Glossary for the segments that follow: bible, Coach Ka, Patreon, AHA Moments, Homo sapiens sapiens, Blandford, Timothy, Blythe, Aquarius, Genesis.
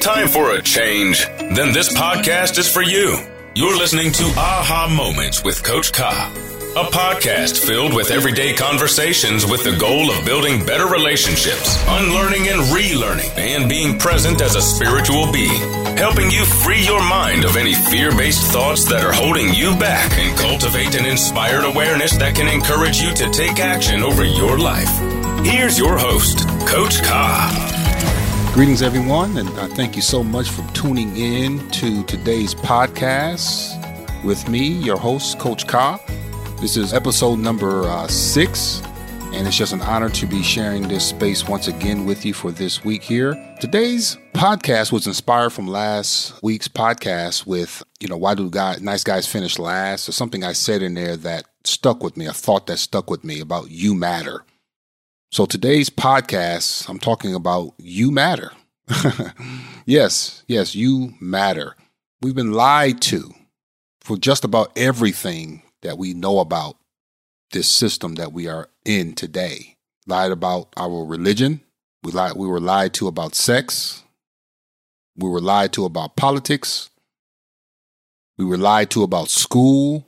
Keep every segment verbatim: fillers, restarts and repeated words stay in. Time for a change? Then this podcast is for you. You're listening to A H A Moments with Coach Ka, a podcast filled with everyday conversations with the goal of building better relationships, unlearning and relearning, and being present as a spiritual being, helping you free your mind of any fear-based thoughts that are holding you back and cultivate an inspired awareness that can encourage you to take action over your life. Here's your host, Coach Ka. Greetings, everyone, and I thank you so much for tuning in to today's podcast with me, your host, Coach Ka. This is episode number uh, six, and it's just an honor to be sharing this space once again with you for this week here. Today's podcast was inspired from last week's podcast with, you know, why do guys, nice guys finish last? Or something I said in there that stuck with me, a thought that stuck with me about you matter. So today's podcast, I'm talking about you matter. Yes, yes, you matter. We've been lied to for just about everything that we know about this system that we are in today. Lied about our religion. We lied, we were lied to about sex. We were lied to about politics. We were lied to about school.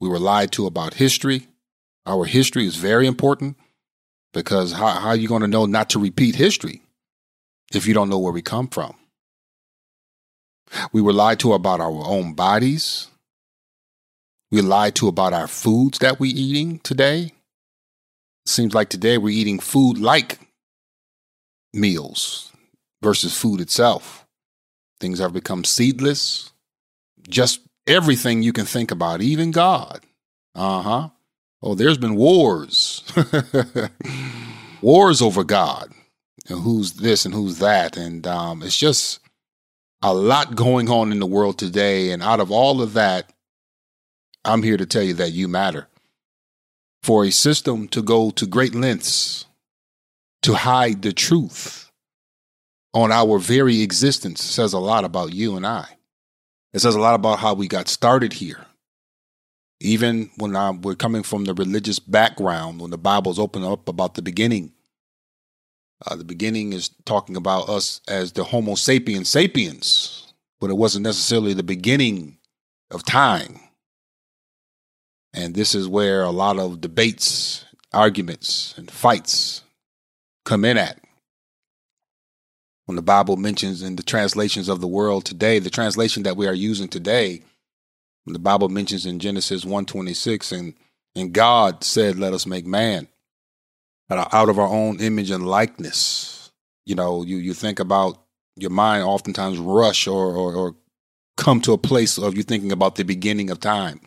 We were lied to about history. Our history is very important because how, how are you going to know not to repeat history if you don't know where we come from? We were lied to about our own bodies. We lied to about our foods that we're eating today. Seems like today we're eating food like meals versus food itself. Things have become seedless. Just everything you can think about, even God. Uh-huh. Oh, there's been wars. Wars over God. And who's this and who's that. And um, it's just a lot going on in the world today. And out of all of that, I'm here to tell you that you matter. For a system to go to great lengths to hide the truth on our very existence says a lot about you and I. It says a lot about how we got started here. Even when I, we're coming from the religious background, when the Bible's open up about the beginning, uh, the beginning is talking about us as the Homo sapiens sapiens, but it wasn't necessarily the beginning of time. And this is where a lot of debates, arguments, and fights come in at. When the Bible mentions in the translations of the world today, the translation that we are using today, the Bible mentions in Genesis one twenty-six, and, and God said, let us make man out of our own image and likeness. You know, you, you think about your mind oftentimes rush or, or, or come to a place of you thinking about the beginning of time.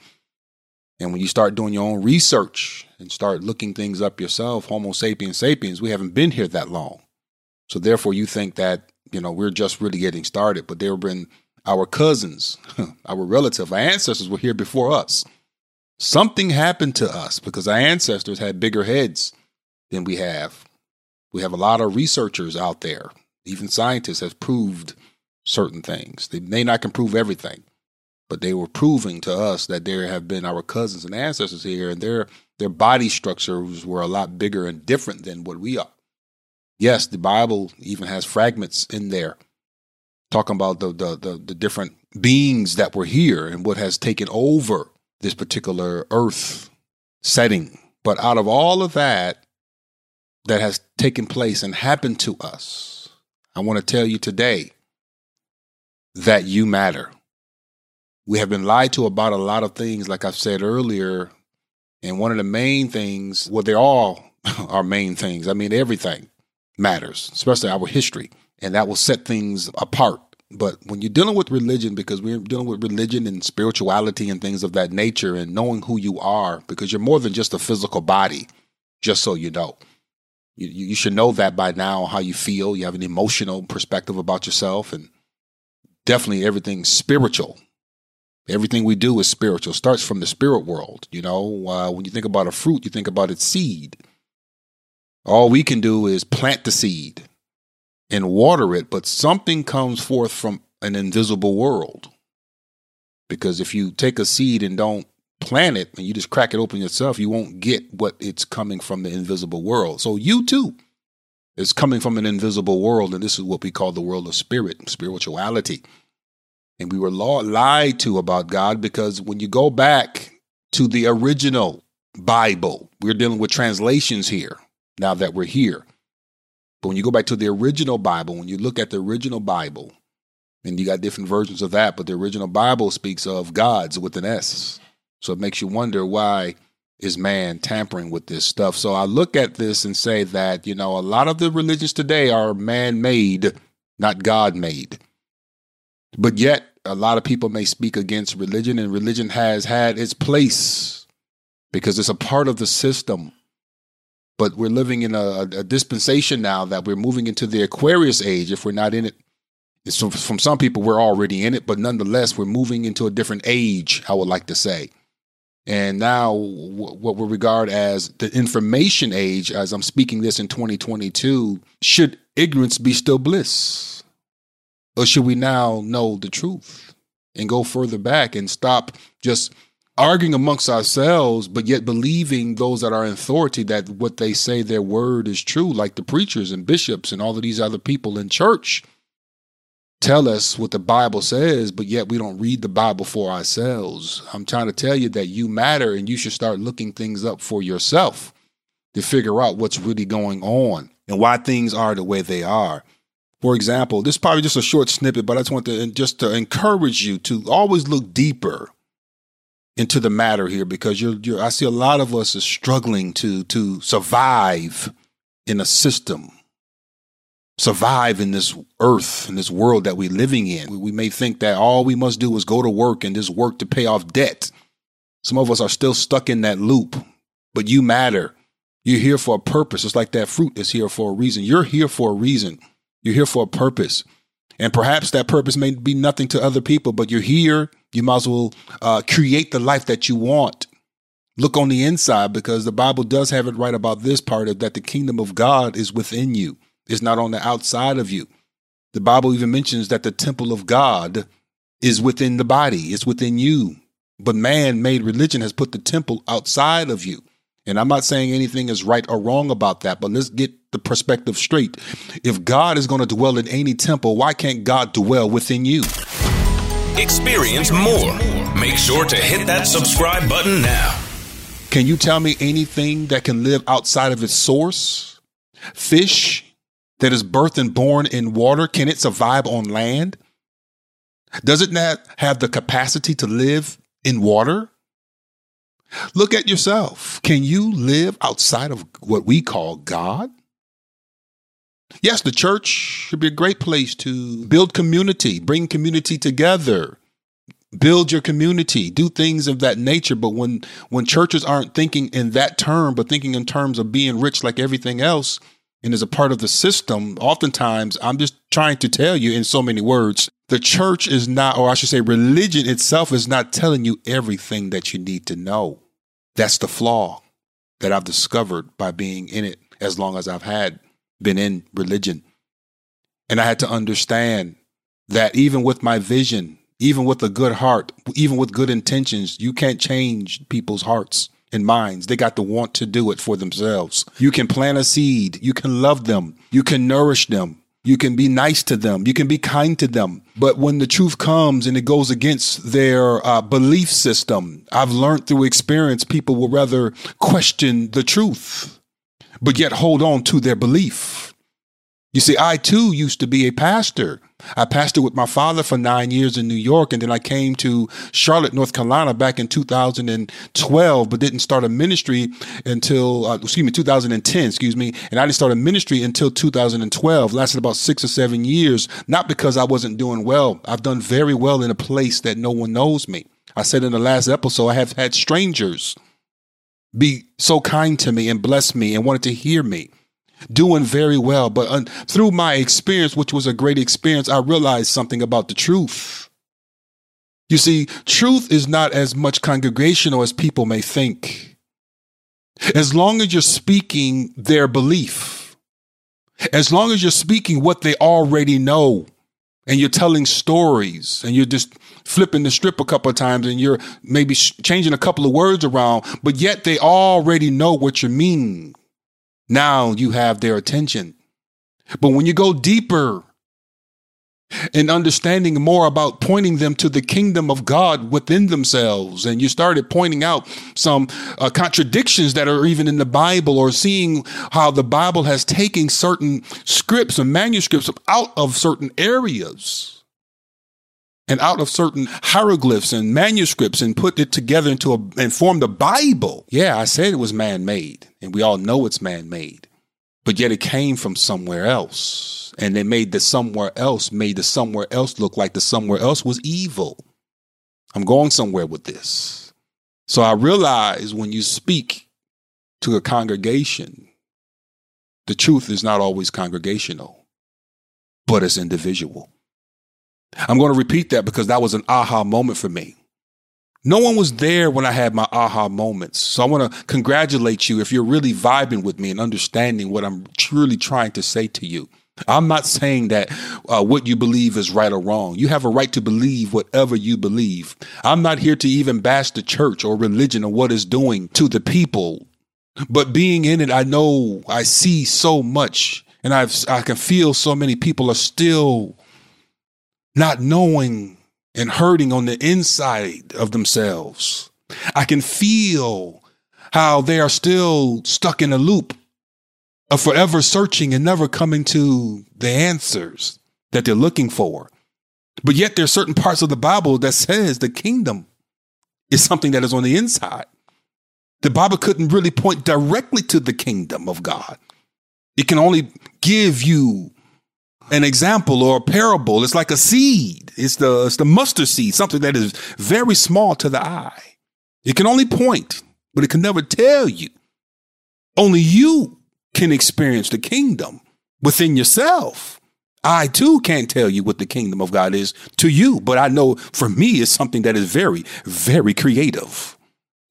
And when you start doing your own research and start looking things up yourself, Homo sapiens sapiens, we haven't been here that long. So therefore, you think that, you know, we're just really getting started. But there have been our cousins, our relative, our ancestors were here before us. Something happened to us because our ancestors had bigger heads than we have. We have a lot of researchers out there. Even scientists have proved certain things. They may not can prove everything. But they were proving to us that there have been our cousins and ancestors here, and their their body structures were a lot bigger and different than what we are. Yes, the Bible even has fragments in there talking about the the the, the different beings that were here and what has taken over this particular earth setting. But out of all of that that has taken place and happened to us, I want to tell you today that you matter. We have been lied to about a lot of things, like I've said earlier. And one of the main things, well, they're all our main things. I mean, everything matters, especially our history. And that will set things apart. But when you're dealing with religion, because we're dealing with religion and spirituality and things of that nature and knowing who you are, because you're more than just a physical body, just so you know. You, you should know that by now, how you feel. You have an emotional perspective about yourself and definitely everything spiritual. Everything we do is spiritual. Starts from the spirit world. You know, uh, when you think about a fruit, you think about its seed. All we can do is plant the seed and water it, but something comes forth from an invisible world. Because if you take a seed and don't plant it and you just crack it open yourself, you won't get what it's coming from the invisible world. So you too It's coming from an invisible world, and this is what we call the world of spirit, spirituality. And we were lied to about God, because when you go back to the original Bible, we're dealing with translations here now that we're here. But when you go back to the original Bible, when you look at the original Bible, and you got different versions of that, but the original Bible speaks of gods with an S. So it makes you wonder, why is man tampering with this stuff? So I look at this and say that, you know, a lot of the religions today are man-made, not God-made. But yet, a lot of people may speak against religion, and religion has had its place because it's a part of the system. But we're living in a, a dispensation now that we're moving into the Aquarius age, if we're not in it. So from some people, we're already in it, but nonetheless, we're moving into a different age, I would like to say. And now what we regard as the information age, as I'm speaking this in twenty twenty-two, should ignorance be still bliss? Or should we now know the truth and go further back and stop just arguing amongst ourselves, but yet believing those that are in authority that what they say, their word is true, like the preachers and bishops and all of these other people in church tell us what the Bible says, but yet we don't read the Bible for ourselves. I'm trying to tell you that you matter, and you should start looking things up for yourself to figure out what's really going on and why things are the way they are. For example, this is probably just a short snippet, but I just want to just to encourage you to always look deeper into the matter here, because you're, you're, I see a lot of us is struggling to to survive in a system. Survive in this earth, in this world that we're living in. We may think that all we must do is go to work and just work to pay off debt. Some of us are still stuck in that loop, but you matter. You're here for a purpose. It's like that fruit is here for a reason. You're here for a reason. You're here for a purpose. And perhaps that purpose may be nothing to other people, but you're here. You might as well uh, create the life that you want. Look on the inside, because the Bible does have it right about this part of that the kingdom of God is within you. It's not on the outside of you. The Bible even mentions that the temple of God is within the body. It's within you. But man-made religion has put the temple outside of you. And I'm not saying anything is right or wrong about that, but let's get the perspective straight. If God is going to dwell in any temple, why can't God dwell within you? Experience more. Make sure to hit that subscribe button now. Can you tell me anything that can live outside of its source? Fish that is birthed and born in water, can it survive on land? Does it not have the capacity to live in water? Look at yourself. Can you live outside of what we call God? Yes, the church should be a great place to build community, bring community together, build your community, do things of that nature. But when, when churches aren't thinking in that term, but thinking in terms of being rich like everything else, and as a part of the system, oftentimes, I'm just trying to tell you in so many words, the church is not, or I should say religion itself is not telling you everything that you need to know. That's the flaw that I've discovered by being in it as long as I've had been in religion. And I had to understand that even with my vision, even with a good heart, even with good intentions, you can't change people's hearts and minds. They got to want to do it for themselves. You can plant a seed. You can love them. You can nourish them. You can be nice to them. You can be kind to them. But when the truth comes and it goes against their uh, belief system, I've learned through experience, people will rather question the truth, but yet hold on to their belief. You see, I too used to be a pastor. I pastored with my father for nine years in New York, and then I came to Charlotte, North Carolina back in two thousand twelve, but didn't start a ministry until, uh, excuse me, two thousand ten, excuse me, and I didn't start a ministry until two thousand twelve, lasted about six or seven years, not because I wasn't doing well. I've done very well in a place that no one knows me. I said in the last episode, I have had strangers be so kind to me and bless me and wanted to hear me. Doing very well, but uh, through my experience, which was a great experience, I realized something about the truth. You see, truth is not as much congregational as people may think. As long as you're speaking their belief, as long as you're speaking what they already know, and you're telling stories, and you're just flipping the strip a couple of times, and you're maybe sh- changing a couple of words around, but yet they already know what you mean. Now you have their attention. But when you go deeper and understanding more about pointing them to the kingdom of God within themselves, and you started pointing out some uh, contradictions that are even in the Bible, or seeing how the Bible has taken certain scripts and manuscripts out of certain areas and out of certain hieroglyphs and manuscripts and put it together into a, and formed a Bible. Yeah, I said it was man-made, and we all know it's man-made, but yet it came from somewhere else. And they made the somewhere else, made the somewhere else look like the somewhere else was evil. I'm going somewhere with this. So I realize when you speak to a congregation, the truth is not always congregational, but it's individual. I'm going to repeat that because that was an aha moment for me. No one was there when I had my aha moments. So I want to congratulate you if you're really vibing with me and understanding what I'm truly trying to say to you. I'm not saying that uh, what you believe is right or wrong. You have a right to believe whatever you believe. I'm not here to even bash the church or religion or what it's doing to the people. But being in it, I know I see so much, and I've, I can feel so many people are still not knowing and hurting on the inside of themselves. I can feel how they are still stuck in a loop of forever searching and never coming to the answers that they're looking for. But yet there are certain parts of the Bible that says the kingdom is something that is on the inside. The Bible couldn't really point directly to the kingdom of God. It can only give you an example or a parable. It's like a seed. It's the, it's the mustard seed, something that is very small to the eye. It can only point, but it can never tell you. Only you can experience the kingdom within yourself. I too can't tell you what the kingdom of God is to you, but I know for me it's something that is very, very creative.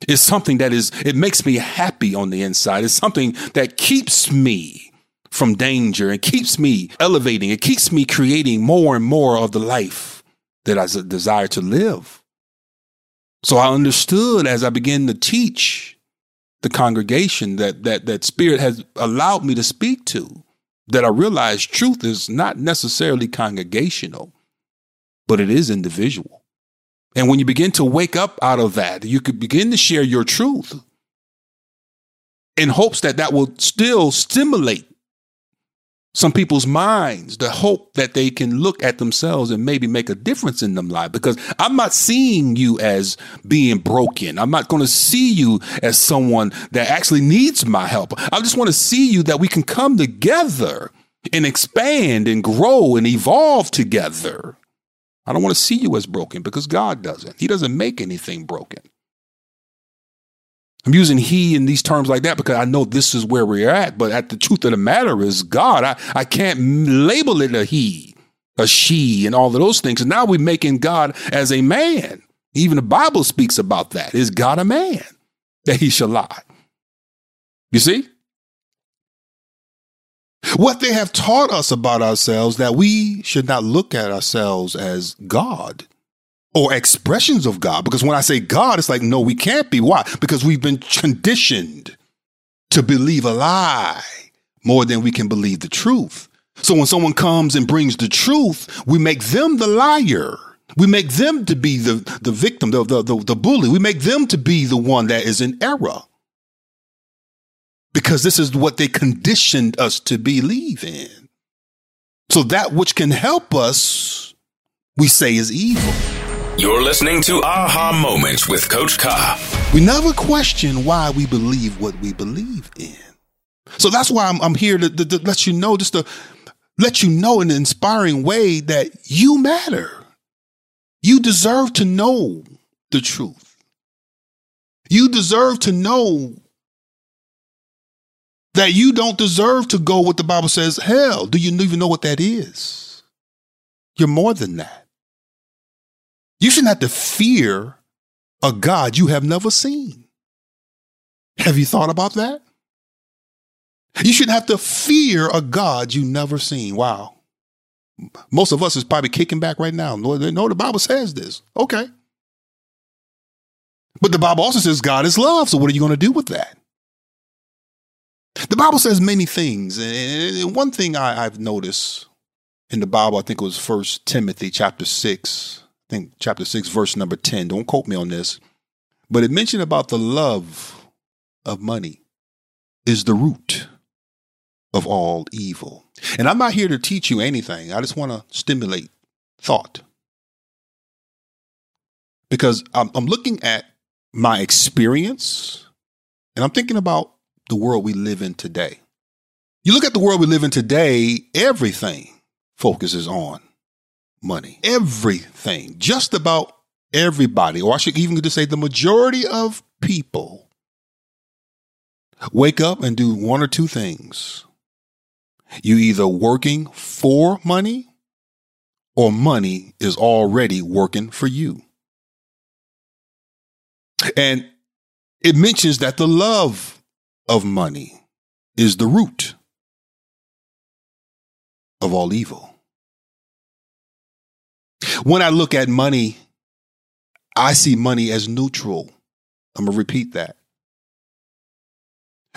It's something that is, it makes me happy on the inside. It's something that keeps me from danger. It keeps me elevating. It keeps me creating more and more of the life that I desire to live. So I understood as I began to teach the congregation that that that spirit has allowed me to speak to, that I realized truth is not necessarily congregational, but it is individual. And when you begin to wake up out of that, you could begin to share your truth in hopes that that will still stimulate some people's minds, the hope that they can look at themselves and maybe make a difference in them life. Because I'm not seeing you as being broken. I'm not going to see you as someone that actually needs my help. I just want to see you that we can come together and expand and grow and evolve together. I don't want to see you as broken because God doesn't. He doesn't make anything broken. I'm using he in these terms like that because I know this is where we're at. But at the truth of the matter is God, I, I can't label it a he, a she, and all of those things. And now we're making God as a man. Even the Bible speaks about that. Is God a man that he shall lie? You see? What they have taught us about ourselves, that we should not look at ourselves as God or expressions of God. Because when I say God, it's like, no, we can't be. Why? Because we've been conditioned to believe a lie more than we can believe the truth. So when someone comes and brings the truth, we make them the liar. We make them to be the, the victim, the, the, the, the bully. We make them to be the one that is in error. Because this is what they conditioned us to believe in. So that which can help us, we say is evil. You're listening to Aha Moments with Coach Ka. We never question why we believe what we believe in. So that's why I'm, I'm here to, to, to let you know, just to let you know in an inspiring way that you matter. You deserve to know the truth. You deserve to know that you don't deserve to go what the Bible says. Hell, do you even know what that is? You're more than that. You shouldn't have to fear a God you have never seen. Have you thought about that? You shouldn't have to fear a God you never seen. Wow. Most of us is probably kicking back right now. No, the Bible says this. Okay. But the Bible also says God is love. So what are you going to do with that? The Bible says many things. And one thing I, I've noticed in the Bible, I think it was First Timothy chapter six, I think chapter six, verse number ten. Don't quote me on this. But it mentioned about the love of money is the root of all evil. And I'm not here to teach you anything. I just want to stimulate thought. Because I'm, I'm looking at my experience and I'm thinking about the world we live in today. You look at the world we live in today, everything focuses on money. Everything. Just about everybody, or I should even just say the majority of people, wake up and do one or two things. You either working for money or money is already working for you. And it mentions that the love of money is the root of all evil. When I look at money, I see money as neutral. I'm going to repeat that.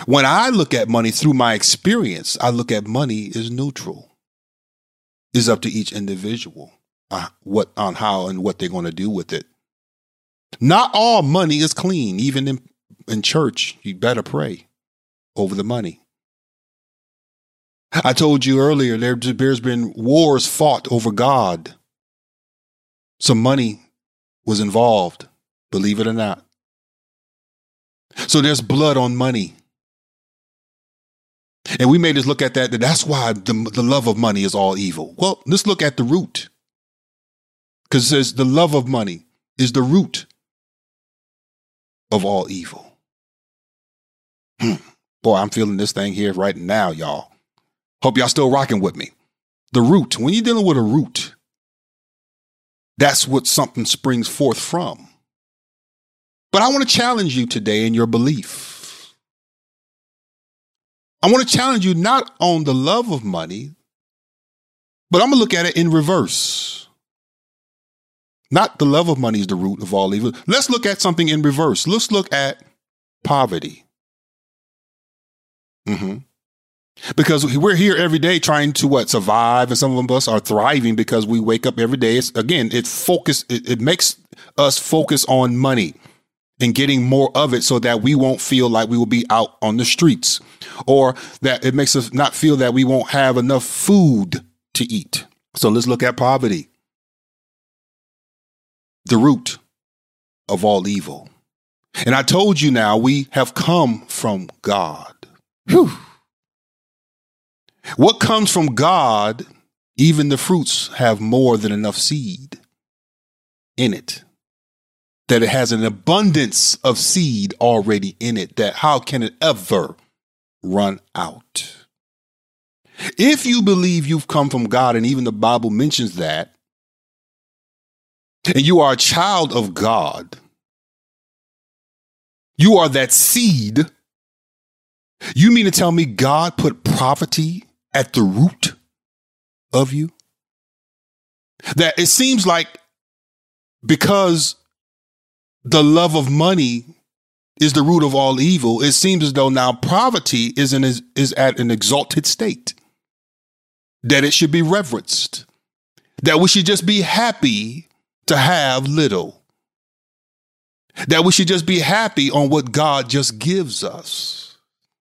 When I look at money through my experience, I look at money as neutral. It's up to each individual uh, what on how and what they're going to do with it. Not all money is clean. Even in, in church, you better pray over the money. I told you earlier, there, there's been wars fought over God. Some money was involved, believe it or not. So there's blood on money. And we may just look at that, that that's why the, the love of money is all evil. Well, let's look at the root. Because it says the love of money is the root of all evil. Hmm. Boy, I'm feeling this thing here right now, y'all. Hope y'all still rocking with me. The root. When you're dealing with a root, that's what something springs forth from. But I want to challenge you today in your belief. I want to challenge you not on the love of money, but I'm going to look at it in reverse. Not the love of money is the root of all evil. Let's look at something in reverse. Let's look at poverty. Mm-hmm. Because we're here every day trying to what? Survive. And some of us are thriving because we wake up every day. It's, again, it, focus, it, it makes us focus on money and getting more of it so that we won't feel like we will be out on the streets, or that it makes us not feel that we won't have enough food to eat. So let's look at poverty. The root of all evil. And I told you now, we have come from God. Whew. What comes from God, even the fruits have more than enough seed in it, that it has an abundance of seed already in it, that how can it ever run out? If you believe you've come from God, and even the Bible mentions that, and you are a child of God, you are that seed. You mean to tell me God put poverty at the root of you? That it seems like because the love of money is the root of all evil, it seems as though now poverty is, in, is, is at an exalted state, that it should be reverenced, that we should just be happy to have little, that we should just be happy on what God just gives us.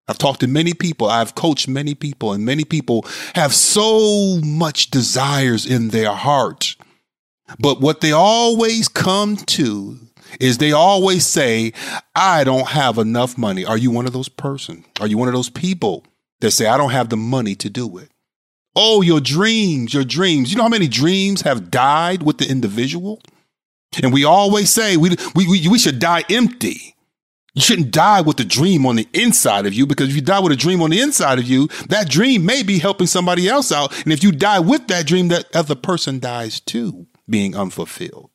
I've talked to many people, I've coached many people, and many people have so much desires in their heart. But what they always come to is they always say, I don't have enough money. Are you one of those person? Are you one of those people that say, I don't have the money to do it? Oh, your dreams, your dreams. You know how many dreams have died with the individual? And we always say we, we, we, we should die empty. You shouldn't die with a dream on the inside of you, because if you die with a dream on the inside of you, that dream may be helping somebody else out. And if you die with that dream, that other person dies too, being unfulfilled.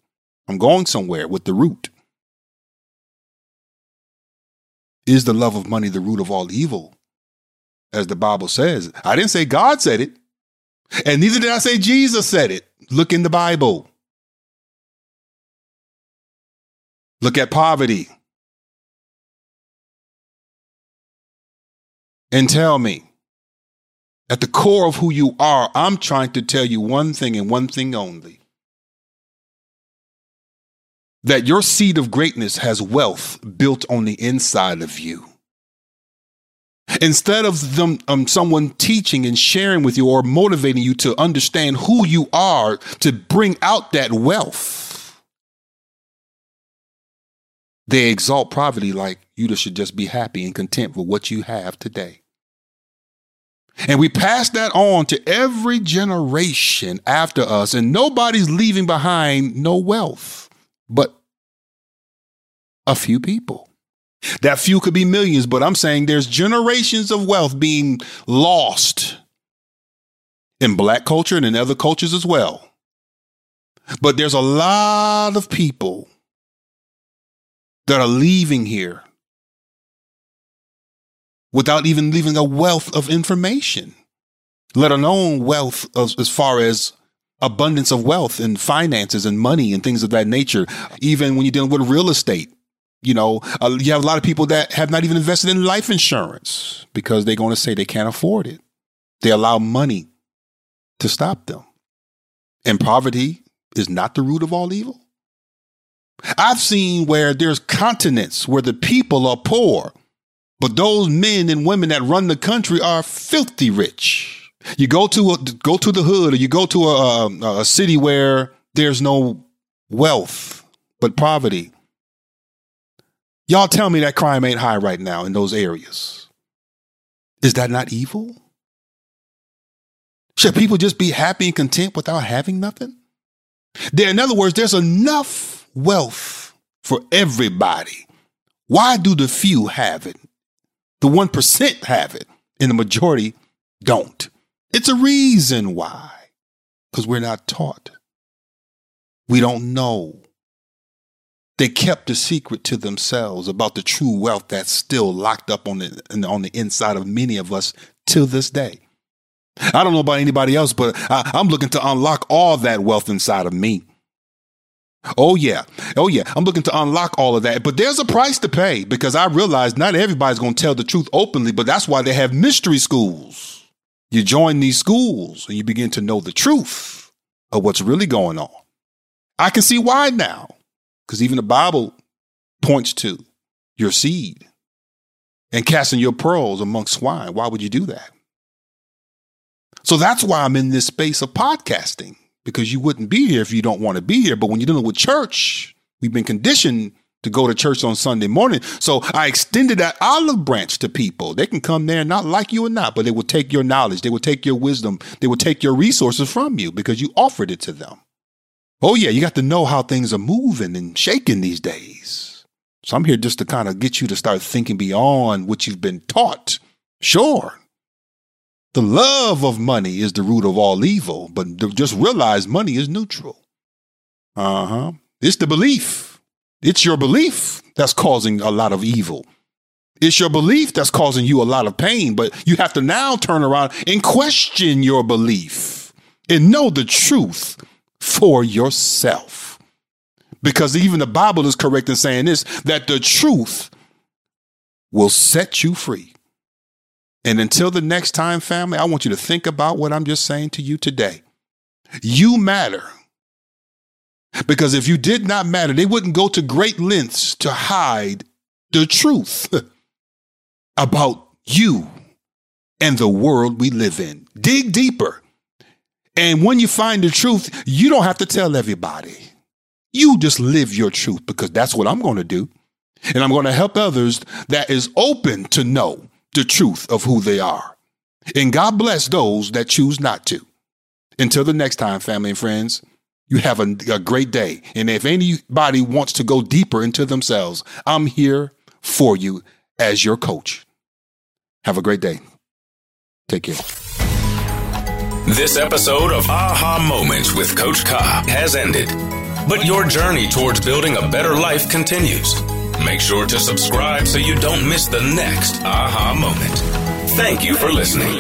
I'm going somewhere with the root. Is the love of money the root of all evil? As the Bible says. I didn't say God said it. And neither did I say Jesus said it. Look in the Bible. Look at poverty. and tell me, at the core of who you are, I'm trying to tell you one thing and one thing only. That your seed of greatness has wealth built on the inside of you. Instead of them, um, someone teaching and sharing with you or motivating you to understand who you are, to bring out that wealth, they exalt poverty like you should just be happy and content with what you have today. And we pass that on to every generation after us, and nobody's leaving behind no wealth, but a few people. That few could be millions, but I'm saying there's generations of wealth being lost in Black culture and in other cultures as well. But there's a lot of people that are leaving here without even leaving a wealth of information, let alone wealth of, as far as abundance of wealth and finances and money and things of that nature. Even when you're dealing with real estate. You know, uh, you have a lot of people that have not even invested in life insurance because they're going to say they can't afford it. They allow money to stop them. And poverty is not the root of all evil. I've seen where there's continents where the people are poor, but those men and women that run the country are filthy rich. You go to a, go to the hood, or you go to a, a, a city where there's no wealth but poverty. Y'all tell me that crime ain't high right now in those areas. Is that not evil? Should people just be happy and content without having nothing? There, in other words, there's enough wealth for everybody. Why do the few have it? The one percent have it, and the majority don't. It's a reason why. Because we're not taught. We don't know. They kept a secret to themselves about the true wealth that's still locked up on the on the inside of many of us till this day. I don't know about anybody else, but I, I'm looking to unlock all that wealth inside of me. Oh, yeah. Oh, yeah. I'm looking to unlock all of that. But there's a price to pay, because I realize not everybody's going to tell the truth openly, but that's why they have mystery schools. You join these schools and you begin to know the truth of what's really going on. I can see why now. Because even the Bible points to your seed and casting your pearls amongst swine. Why would you do that? So that's why I'm in this space of podcasting, because you wouldn't be here if you don't want to be here. But when you're dealing with church, we've been conditioned to go to church on Sunday morning. So I extended that olive branch to people. They can come there and not like you or not, but they will take your knowledge. They will take your wisdom. They will take your resources from you because you offered it to them. Oh, yeah, you got to know how things are moving and shaking these days. So I'm here just to kind of get you to start thinking beyond what you've been taught. Sure, the love of money is the root of all evil, but just realize money is neutral. Uh-huh. It's the belief. It's your belief that's causing a lot of evil. It's your belief that's causing you a lot of pain, but you have to now turn around and question your belief and know the truth for yourself. Because even the Bible is correct in saying this, that the truth will set you free. And until the next time, family, I want you to think about what I'm just saying to you today. You matter. Because if you did not matter, they wouldn't go to great lengths to hide the truth about you and the world we live in. Dig deeper. And when you find the truth, you don't have to tell everybody. You just live your truth, because that's what I'm going to do. And I'm going to help others that is open to know the truth of who they are. And God bless those that choose not to. Until the next time, family and friends, you have a, a great day. And if anybody wants to go deeper into themselves, I'm here for you as your coach. Have a great day. Take care. This episode of A H A Moments with Coach Ka has ended, but your journey towards building a better life continues. Make sure to subscribe so you don't miss the next A H A Moment. Thank you for listening.